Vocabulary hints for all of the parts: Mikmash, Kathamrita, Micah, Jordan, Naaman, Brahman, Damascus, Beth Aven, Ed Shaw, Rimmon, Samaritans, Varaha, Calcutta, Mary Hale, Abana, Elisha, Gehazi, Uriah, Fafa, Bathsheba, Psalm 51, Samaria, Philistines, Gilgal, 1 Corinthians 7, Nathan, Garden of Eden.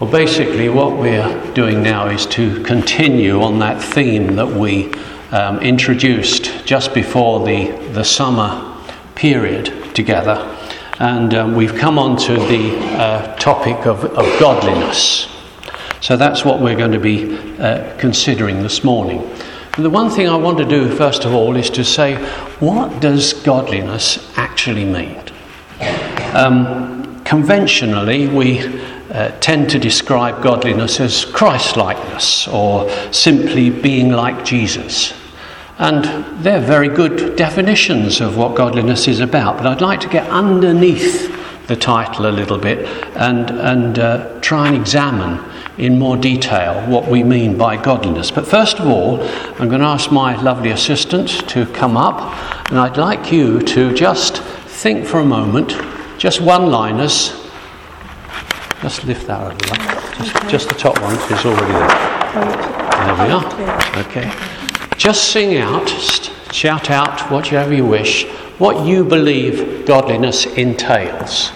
Well, basically what we're doing now is to continue on that theme that we introduced just before the summer period together. And we've come on to the topic of godliness. So that's what we're going to be considering this morning. And the one thing I want to do, first of all, is to say, what does godliness actually mean? Conventionally, we tend to describe godliness as Christ-likeness or simply being like Jesus. And they're very good definitions of what godliness is about, but I'd like to get underneath the title a little bit and try and examine in more detail what we mean by godliness. But first of all, I'm going to ask my lovely assistant to come up, and I'd like you to just think for a moment, just one-liners. Just lift that over there. Just the top one is already there. There we are. Okay. Just sing out, shout out, whatever you wish, what you believe godliness entails.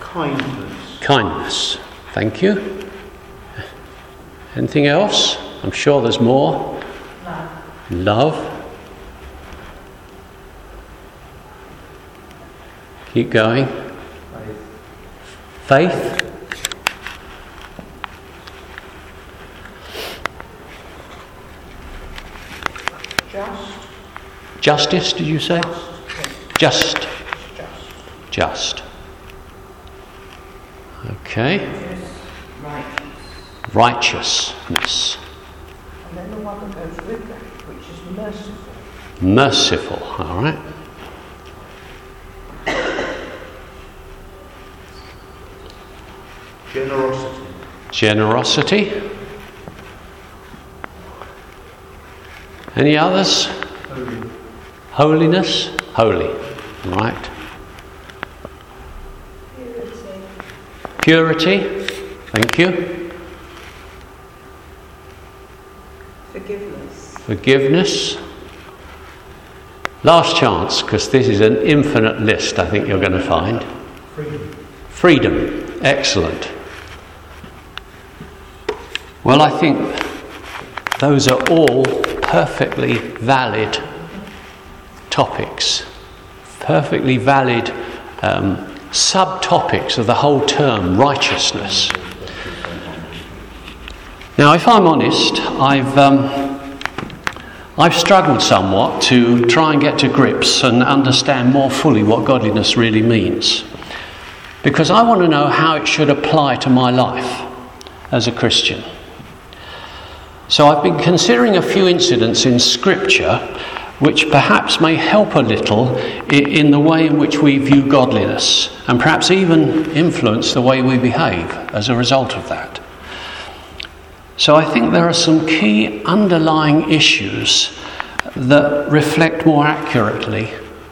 Kindness. Thank you. Anything else? I'm sure there's more. Love. Keep going. Faith. Justice, did you say? Just. Okay. Righteousness. And then the one that goes with that, which is merciful. All right. Generosity. Any others? Holiness. Holy. Right. Purity. Thank you. Forgiveness. Last chance, because this is an infinite list, I think you're going to find. Freedom. Excellent. Well, I think those are all perfectly valid topics, perfectly valid subtopics of the whole term righteousness. Now, if I'm honest, I've struggled somewhat to try and get to grips and understand more fully what godliness really means, because I want to know how it should apply to my life as a Christian. So I've been considering a few incidents in Scripture which perhaps may help a little in the way in which we view godliness, and perhaps even influence the way we behave as a result of that. So I think there are some key underlying issues that reflect more accurately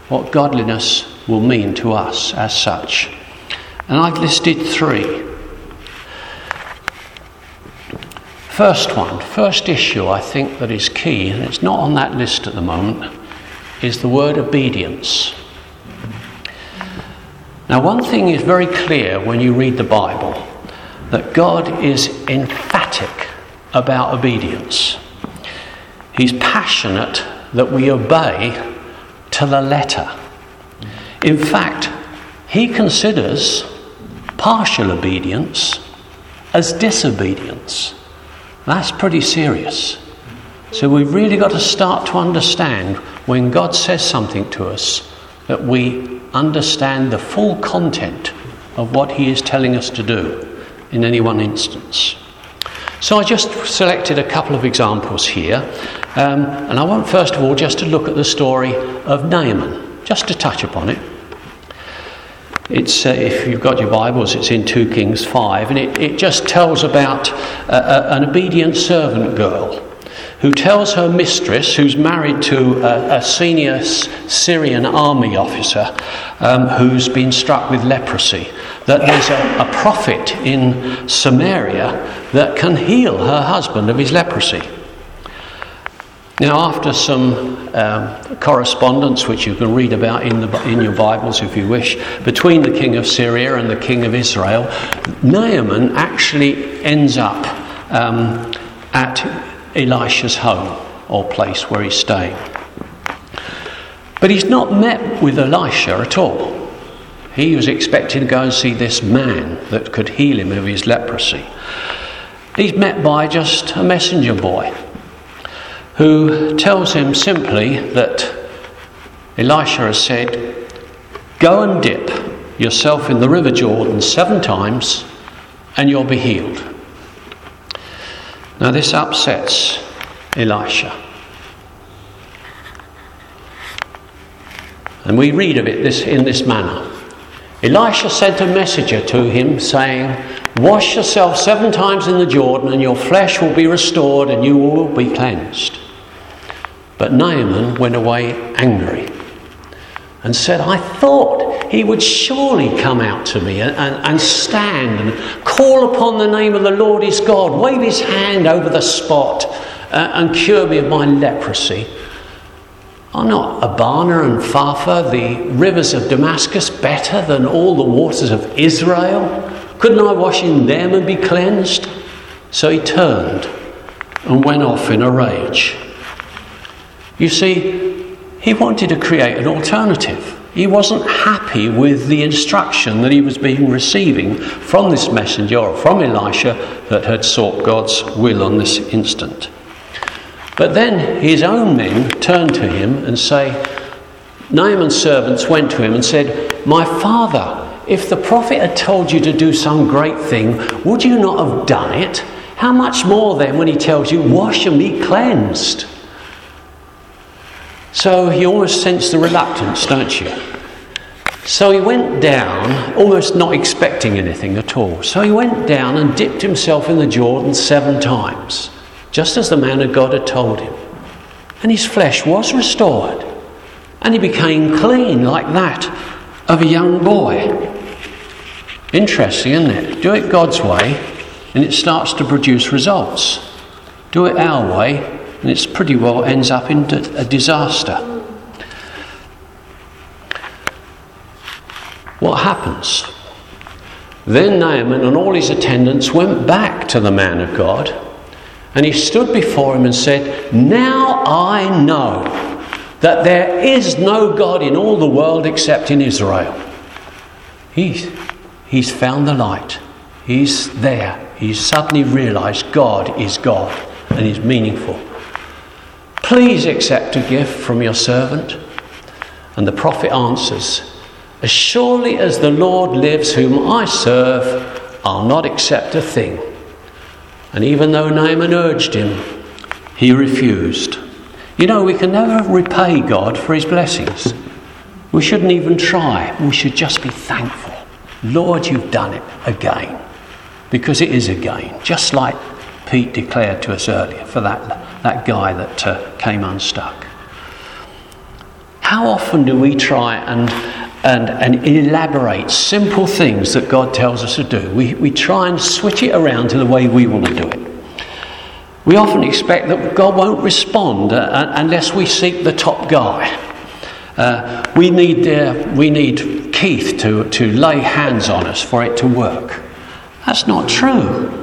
what godliness will mean to us as such. And I've listed three. First issue I think that is key, and it's not on that list at the moment, is the word obedience. Now, one thing is very clear when you read the Bible, that God is emphatic about obedience. He's passionate that we obey to the letter. In fact, he considers partial obedience as disobedience. That's pretty serious. So we've really got to start to understand when God says something to us that we understand the full content of what he is telling us to do in any one instance. So I just selected a couple of examples here. And I want first of all just to look at the story of Naaman, just to touch upon it. It's, if you've got your Bibles, it's in 2 Kings 5, and it just tells about an obedient servant girl who tells her mistress, who's married to a senior Syrian army officer who's been struck with leprosy, that there's a prophet in Samaria that can heal her husband of his leprosy. Now, after some correspondence, which you can read about in your Bibles if you wish, between the king of Syria and the king of Israel, Naaman actually ends up at Elisha's home or place where he's staying. But he's not met with Elisha at all. He was expecting to go and see this man that could heal him of his leprosy. He's met by just a messenger boy who tells him simply that Elisha has said, go and dip yourself in the river Jordan 7 times and you'll be healed. Now this upsets Elisha. And we read of it in this manner. Elisha sent a messenger to him saying, wash yourself 7 times in the Jordan and your flesh will be restored and you will be cleansed. But Naaman went away angry and said, I thought he would surely come out to me and stand and call upon the name of the Lord his God, wave his hand over the spot and cure me of my leprosy. Are not Abana and Fafa, the rivers of Damascus, better than all the waters of Israel? Couldn't I wash in them and be cleansed? So he turned and went off in a rage. You see, he wanted to create an alternative. He wasn't happy with the instruction that he was receiving from this messenger or from Elisha that had sought God's will on this instant. But then his own men turned to him and say, Naaman's servants went to him and said, my father, if the prophet had told you to do some great thing, would you not have done it? How much more then when he tells you, wash and be cleansed? So you almost sense the reluctance, don't you? So he went down, almost not expecting anything at all. So he went down and dipped himself in the Jordan 7 times. Just as the man of God had told him. And his flesh was restored. And he became clean like that of a young boy. Interesting, isn't it? Do it God's way and it starts to produce results. Do it our way and it's pretty well ends up in a disaster. What happens? Then Naaman and all his attendants went back to the man of God. And he stood before him and said, now I know that there is no God in all the world except in Israel. He's found the light. He's there. He's suddenly realised God is God and is meaningful. Please accept a gift from your servant. And the prophet answers, as surely as the Lord lives whom I serve, I'll not accept a thing. And even though Naaman urged him, he refused. You know, we can never repay God for his blessings. We shouldn't even try. We should just be thankful. Lord, you've done it again. Because it is again. Just like Pete declared to us earlier for that guy that came unstuck. How often do we try and elaborate simple things that God tells us to do? We try and switch it around to the way we want to do it. We often expect that God won't respond unless we seek the top guy. We need Keith to lay hands on us for it to work. That's not true.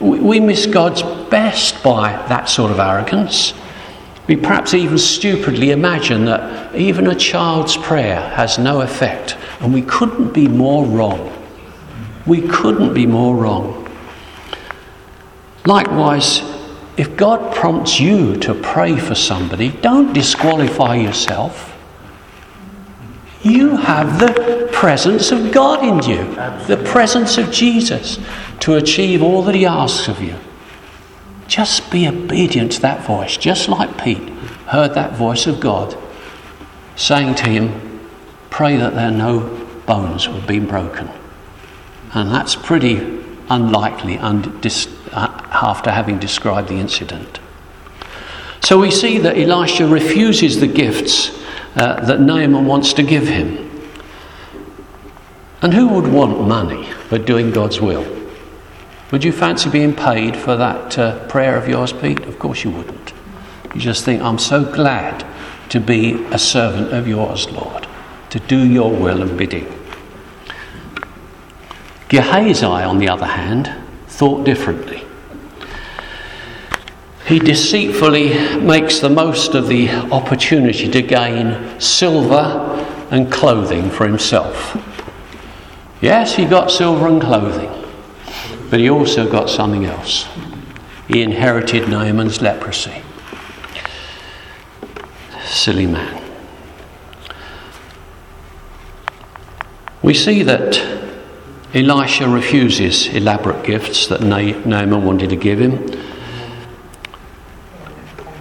We miss God's best by that sort of arrogance. We perhaps even stupidly imagine that even a child's prayer has no effect. And we couldn't be more wrong. We couldn't be more wrong. Likewise, if God prompts you to pray for somebody, don't disqualify yourself. You have the presence of God in you, the presence of Jesus, to achieve all that he asks of you. Just be obedient to that voice, just like Pete heard that voice of God saying to him, pray that there are no bones have been broken. And that's pretty unlikely after having described the incident. So we see that Elisha refuses the gifts that Naaman wants to give him. And who would want money for doing God's will? Would you fancy being paid for that prayer of yours, Pete? Of course you wouldn't. You just think, I'm so glad to be a servant of yours, Lord, to do your will and bidding. Gehazi, on the other hand, thought differently. He deceitfully makes the most of the opportunity to gain silver and clothing for himself. Yes, he got silver and clothing, but he also got something else. He inherited Naaman's leprosy. Silly man. We see that Elisha refuses elaborate gifts that Naaman wanted to give him.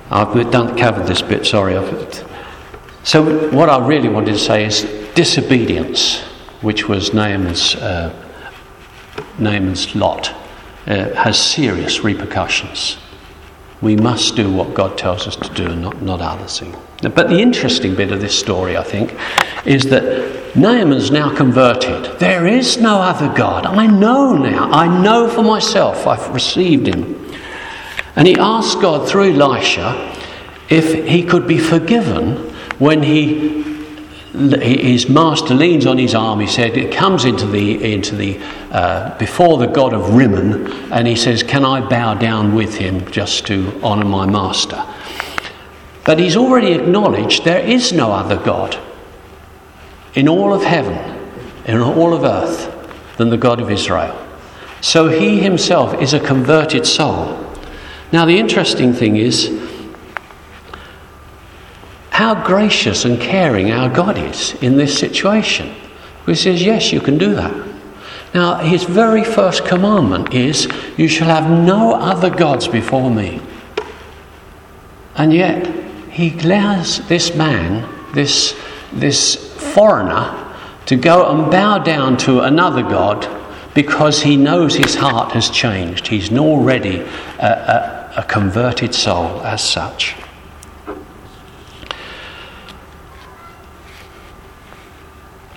I've done covered this bit, sorry. So what I really wanted to say is disobedience, which was Naaman's lot, has serious repercussions. We must do what God tells us to do and not other things. But the interesting bit of this story, I think, is that Naaman's now converted. There is no other God. I know now. I know for myself. I've received him. And he asked God through Elisha if he could be forgiven when his master leans on his arm. He said, it comes into the before the God of Rimmon, and he says, can I bow down with him just to honour my master? But he's already acknowledged there is no other God in all of heaven, in all of earth, than the God of Israel. So he himself is a converted soul. Now the interesting thing is how gracious and caring our God is in this situation. He says, yes, you can do that. Now his very first commandment is, you shall have no other gods before me. And yet he allows this man, this foreigner, to go and bow down to another god because he knows his heart has changed. He's already a converted soul as such.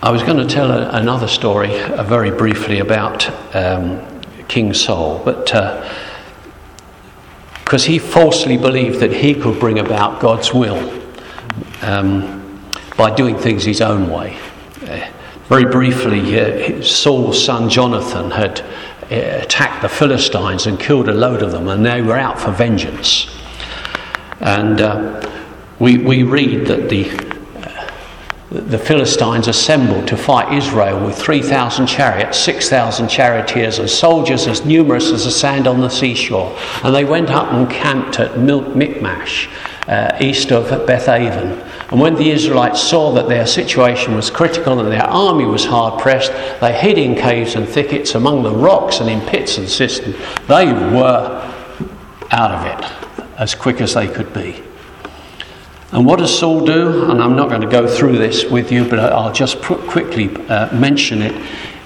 I was going to tell another story very briefly about King Saul, but because he falsely believed that he could bring about God's will by doing things his own way. Very briefly, Saul's son Jonathan had attacked the Philistines and killed a load of them, and they were out for vengeance. And we read that the Philistines assembled to fight Israel with 3,000 chariots, 6,000 charioteers, and soldiers as numerous as the sand on the seashore. And they went up and camped at Mikmash, east of Beth Aven. And when the Israelites saw that their situation was critical and their army was hard pressed, they hid in caves and thickets, among the rocks and in pits and cisterns. They were out of it as quick as they could be. And what does Saul do? And I'm not going to go through this with you, but I'll just quickly mention it.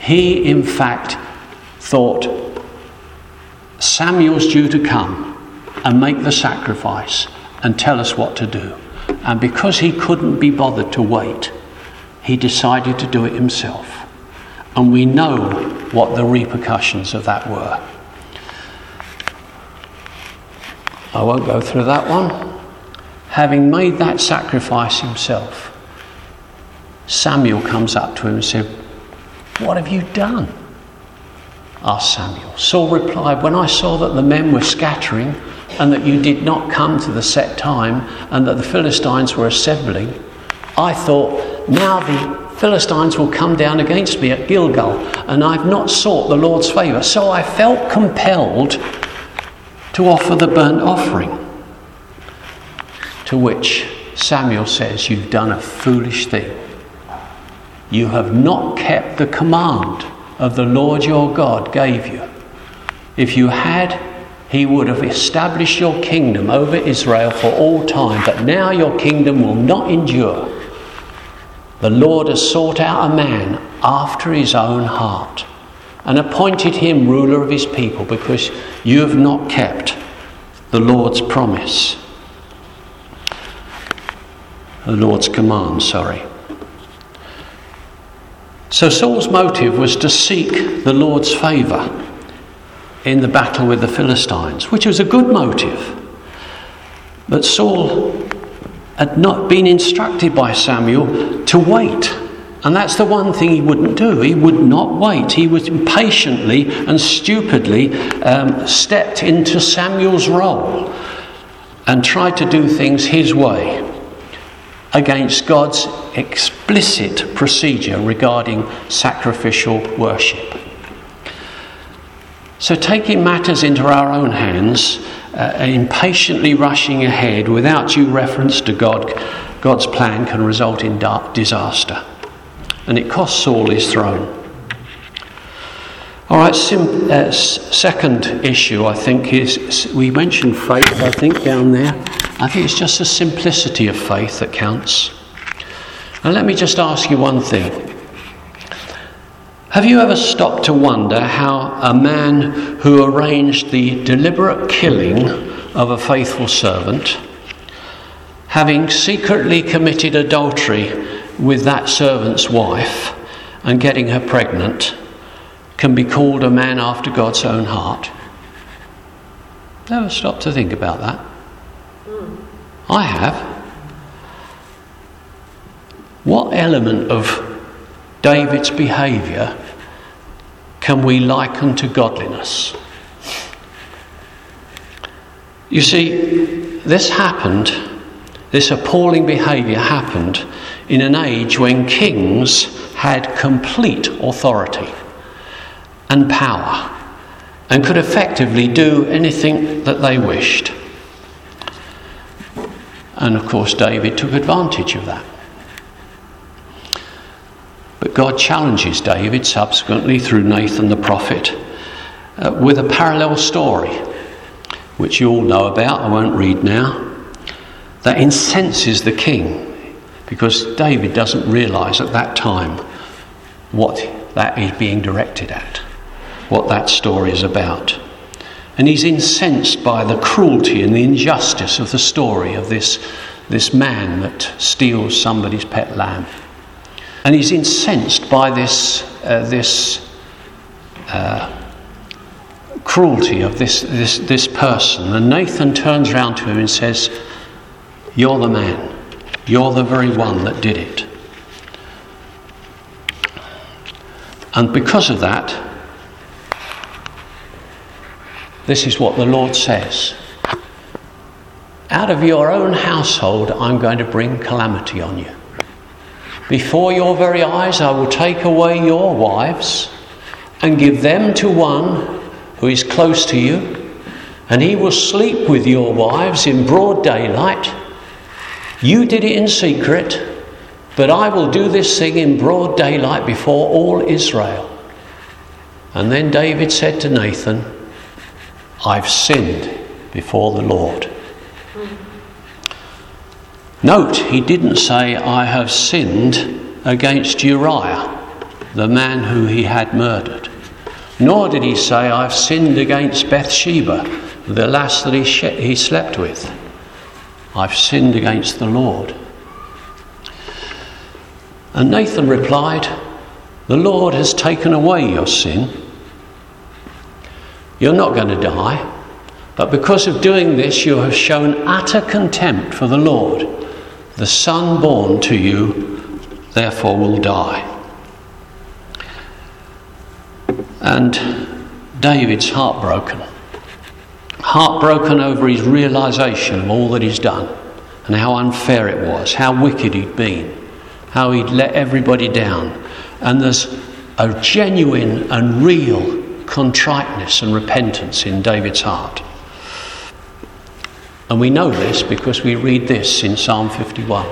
He, in fact, thought Samuel's due to come and make the sacrifice and tell us what to do. And because he couldn't be bothered to wait, he decided to do it himself. And we know what the repercussions of that were. I won't go through that one. Having made that sacrifice himself, Samuel comes up to him and said, "What have you done?" asked Samuel. Saul replied, "When I saw that the men were scattering and that you did not come to the set time and that the Philistines were assembling, I thought, now the Philistines will come down against me at Gilgal, and I've not sought the Lord's favour. So I felt compelled to offer the burnt offering." To which Samuel says, "You've done a foolish thing. You have not kept the command of the Lord your God gave you. If you had, he would have established your kingdom over Israel for all time, but now your kingdom will not endure. The Lord has sought out a man after his own heart and appointed him ruler of his people because you have not kept the Lord's promise." The Lord's command, sorry. So Saul's motive was to seek the Lord's favour in the battle with the Philistines, which was a good motive. But Saul had not been instructed by Samuel to wait. And that's the one thing he wouldn't do. He would not wait. He was impatiently and stupidly stepped into Samuel's role and tried to do things his way against God's explicit procedure regarding sacrificial worship. So taking matters into our own hands, impatiently rushing ahead without due reference to God's plan can result in disaster. And it cost Saul his throne. All right, second issue, I think, is we mentioned faith, I think, down there. I think it's just the simplicity of faith that counts. And let me just ask you one thing. Have you ever stopped to wonder how a man who arranged the deliberate killing of a faithful servant, having secretly committed adultery with that servant's wife and getting her pregnant, can be called a man after God's own heart? Never stop to think about that. I have. What element of David's behaviour can we liken to godliness? You see, this appalling behaviour happened in an age when kings had complete authority and power and could effectively do anything that they wished. And of course, David took advantage of that. But God challenges David subsequently through Nathan the prophet with a parallel story, which you all know about, I won't read now, that incenses the king. Because David doesn't realise at that time what that is being directed at, what that story is about. And he's incensed by the cruelty and the injustice of the story of this man that steals somebody's pet lamb. And he's incensed by this cruelty of this person. And Nathan turns round to him and says, "You're the man. You're the very one that did it." And because of that, this is what the Lord says: "Out of your own household I'm going to bring calamity on you. Before your very eyes I will take away your wives and give them to one who is close to you, and he will sleep with your wives in broad daylight. You did it in secret, but I will do this thing in broad daylight before all Israel." And then David said to Nathan, "I've sinned before the Lord." Note, he didn't say, "I have sinned against Uriah," the man who he had murdered. Nor did he say, "I've sinned against Bathsheba," the lass that he slept with. "I've sinned against the Lord." And Nathan replied, "The Lord has taken away your sin. You're not going to die, but because of doing this you have shown utter contempt for the Lord. The son born to you therefore will die." And David's heartbroken over his realisation of all that he's done and how unfair it was, how wicked he'd been, how he'd let everybody down. And there's a genuine and real contriteness and repentance in David's heart. And we know this because we read this in Psalm 51.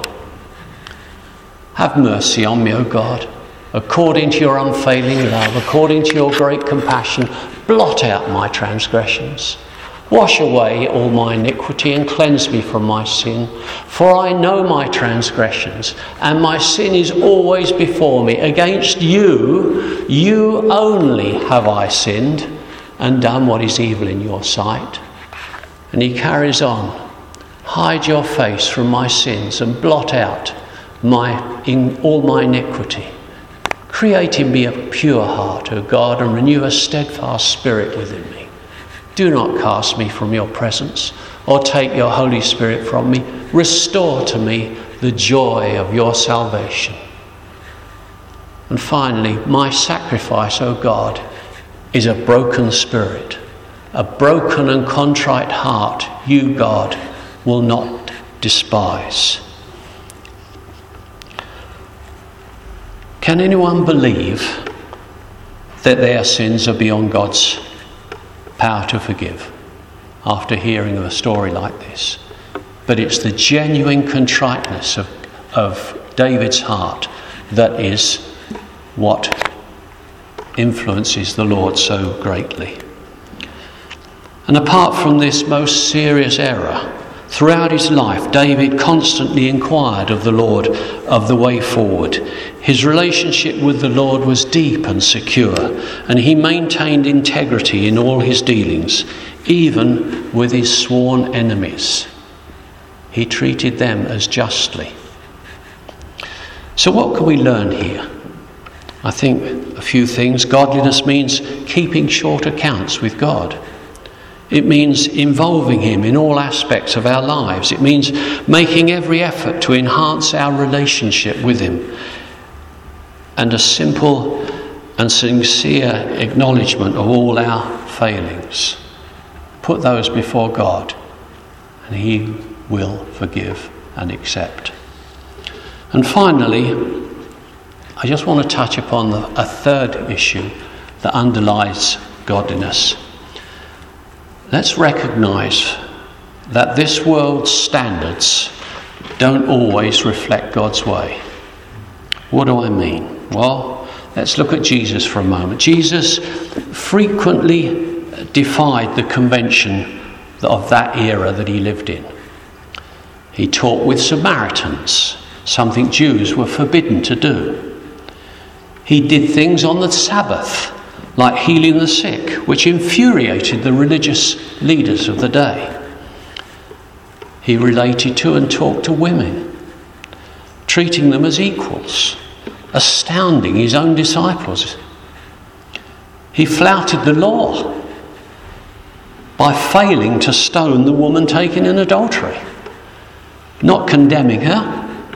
"Have mercy on me, O God, according to your unfailing love, according to your great compassion, blot out my transgressions. Wash away all my iniquity and cleanse me from my sin. For I know my transgressions, and my sin is always before me. Against you, you only have I sinned and done what is evil in your sight." And he carries on, "Hide your face from my sins and blot out all my iniquity. Create in me a pure heart, O God, and renew a steadfast spirit within me." Do not cast me from your presence or take your Holy Spirit from me. Restore to me the joy of your salvation. And finally, my sacrifice, O God, is a broken spirit. A broken and contrite heart, you, God, will not despise. Can anyone believe that their sins are beyond God's power to forgive after hearing a story like this? But it's the genuine contriteness of David's heart that is what influences the Lord so greatly. And apart from this most serious error, throughout his life, David constantly inquired of the Lord of the way forward. His relationship with the Lord was deep and secure, and he maintained integrity in all his dealings, even with his sworn enemies. He treated them as justly. So what can we learn here? I think a few things. Godliness means keeping short accounts with God. It means involving him in all aspects of our lives. It means making every effort to enhance our relationship with him. And a simple and sincere acknowledgement of all our failings. Put those before God, and he will forgive and accept. And finally, I just want to touch upon a third issue that underlies godliness. Let's recognise that this world's standards don't always reflect God's way. What do I mean? Well, let's look at Jesus for a moment. Jesus frequently defied the convention of that era that he lived in. He talked with Samaritans, something Jews were forbidden to do. He did things on the Sabbath, like healing the sick, which infuriated the religious leaders of the day. He related to and talked to women, treating them as equals, astounding his own disciples. He flouted the law by failing to stone the woman taken in adultery, not condemning her,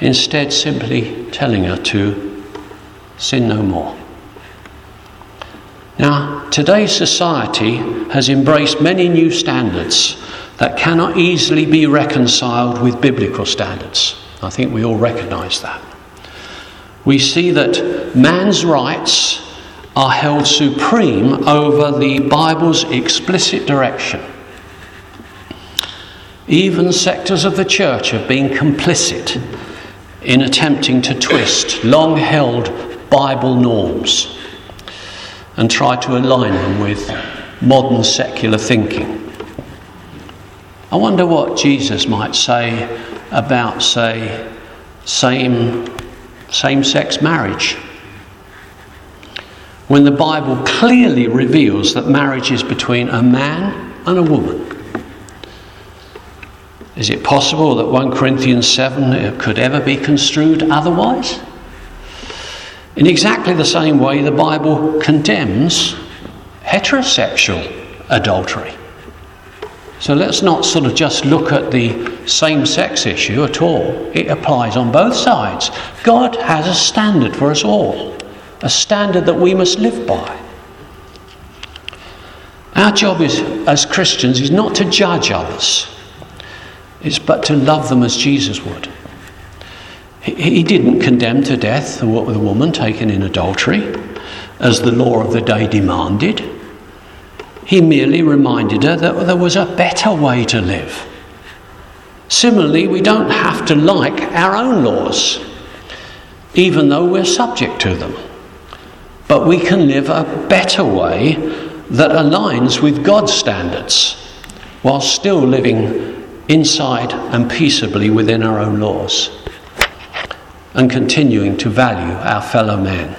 instead simply telling her to sin no more. Now, today's society has embraced many new standards that cannot easily be reconciled with biblical standards. I think we all recognise that. We see that man's rights are held supreme over the Bible's explicit direction. Even sectors of the church have been complicit in attempting to twist long-held Bible norms and try to align them with modern secular thinking. I wonder what Jesus might say about, say, same-sex marriage, when the Bible clearly reveals that marriage is between a man and a woman. Is it possible that 1 Corinthians 7 could ever be construed otherwise? In exactly the same way, the Bible condemns heterosexual adultery. So let's not sort of just look at the same-sex issue at all. It applies on both sides. God has a standard for us all, a standard that we must live by. Our job as Christians is not to judge others, it's but to love them as Jesus would. He didn't condemn to death the woman taken in adultery, as the law of the day demanded. He merely reminded her that there was a better way to live. Similarly, we don't have to like our own laws, even though we're subject to them. But we can live a better way that aligns with God's standards, while still living inside and peaceably within our own laws, and continuing to value our fellow man,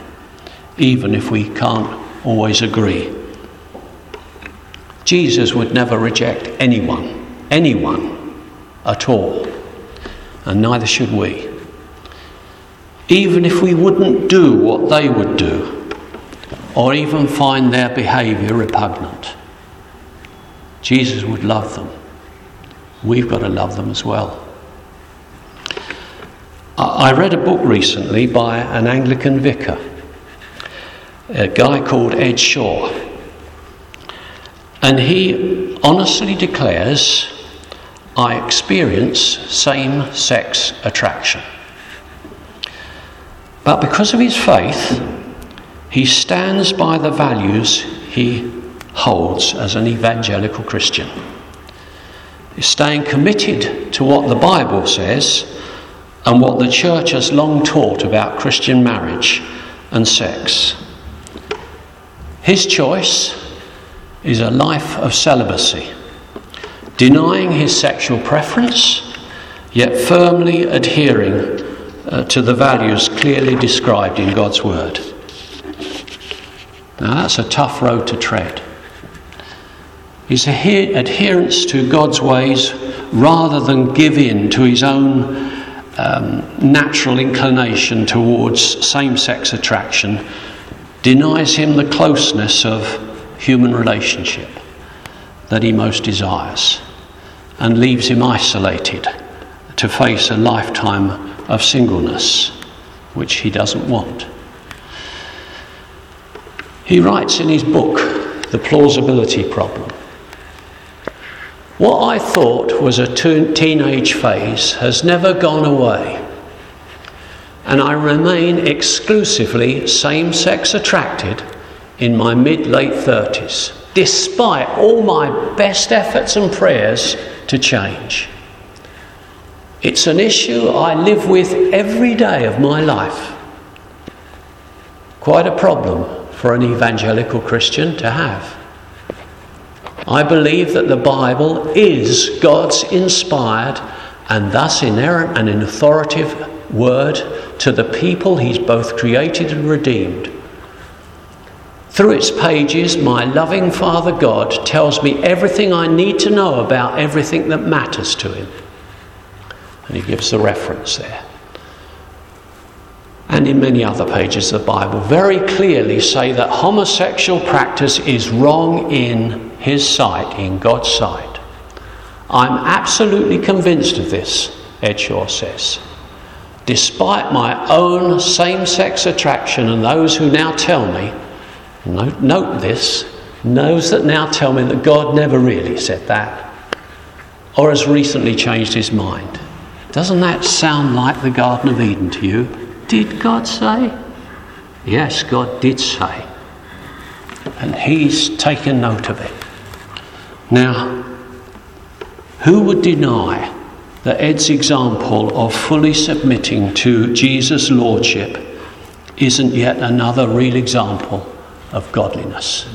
even if we can't always agree. Jesus would never reject anyone at all, and neither should we. Even if we wouldn't do what they would do, or even find their behaviour repugnant, Jesus would love them. We've got to love them as well. I read a book recently by an Anglican vicar, a guy called Ed Shaw, and he honestly declares, I experience same-sex attraction. But because of his faith, he stands by the values he holds as an evangelical Christian. He's staying committed to what the Bible says and what the church has long taught about Christian marriage and sex. His choice is a life of celibacy, denying his sexual preference, yet firmly adhering to the values clearly described in God's Word. Now that's a tough road to tread. His adherence to God's ways rather than give in to his own natural inclination towards same-sex attraction denies him the closeness of human relationship that he most desires and leaves him isolated to face a lifetime of singleness, which he doesn't want. He writes in his book, The Plausibility Problem, what I thought was a teenage phase has never gone away, and I remain exclusively same-sex attracted in my mid-late 30s, despite all my best efforts and prayers to change. It's an issue I live with every day of my life. Quite a problem for an evangelical Christian to have. I believe that the Bible is God's inspired and thus inerrant and an authoritative word to the people he's both created and redeemed. Through its pages, my loving Father God tells me everything I need to know about everything that matters to him. And he gives the reference there. And in many other pages of the Bible very clearly say that homosexual practice is wrong in his sight, in God's sight. I'm absolutely convinced of this, Ed Shaw says. Despite my own same-sex attraction and those who now tell me, note this, those that now tell me that God never really said that or has recently changed his mind. Doesn't that sound like the Garden of Eden to you? Did God say? Yes, God did say. And he's taken note of it. Now, who would deny that Ed's example of fully submitting to Jesus' lordship isn't yet another real example of godliness?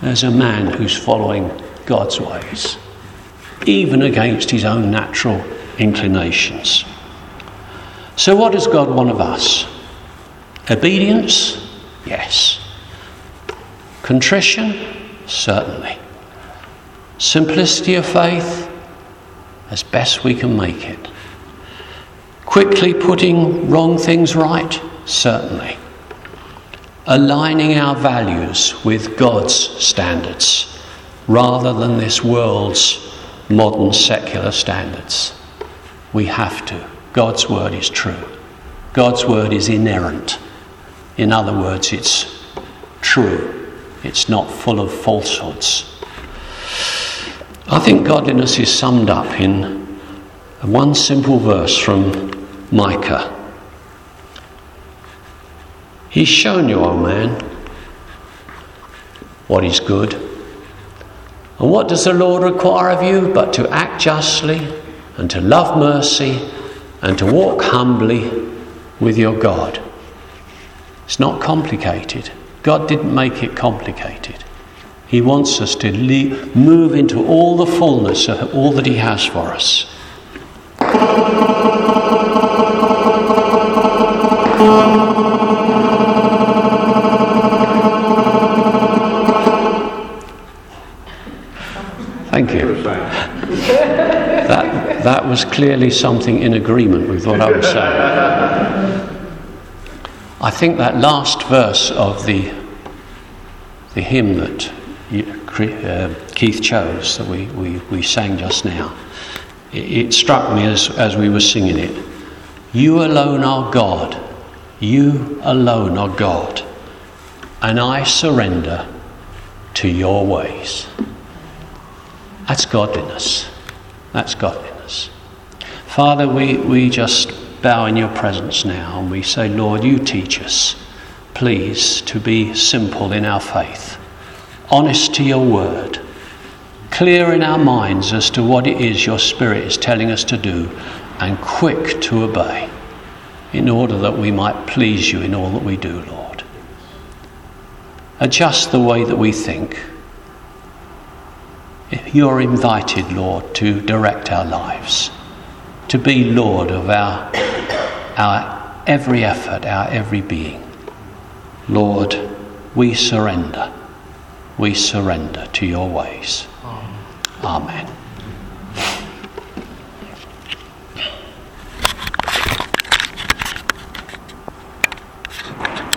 There's a man who's following God's ways, even against his own natural inclinations. So what does God want of us? Obedience? Yes. Contrition? Certainly. Simplicity of faith? As best we can make it. Quickly putting wrong things right? Certainly. Aligning our values with God's standards rather than this world's modern secular standards. We have to. God's word is true. God's word is inerrant. In other words, it's true. It's not full of falsehoods. I think godliness is summed up in one simple verse from Micah. He's shown you, O man, what is good. And what does the Lord require of you but to act justly and to love mercy and to walk humbly with your God. It's not complicated. God didn't make it complicated. He wants us to move into all the fullness of all that he has for us. Thank you. That was clearly something in agreement with what I was saying. I think that last verse of the hymn that Keith chose that we sang just now. It struck me as we were singing it. You alone are God. You alone are God. And I surrender to your ways. That's godliness. That's godliness. Father, we just bow in your presence now and we say, Lord, you teach us, please, to be simple in our faith, honest to your word, clear in our minds as to what it is your Spirit is telling us to do, and quick to obey, in order that we might please you in all that we do, Lord. Adjust the way that we think. You're invited, Lord, to direct our lives, to be Lord of our every effort, our every being. Lord, we surrender. We surrender to your ways. Amen. Amen.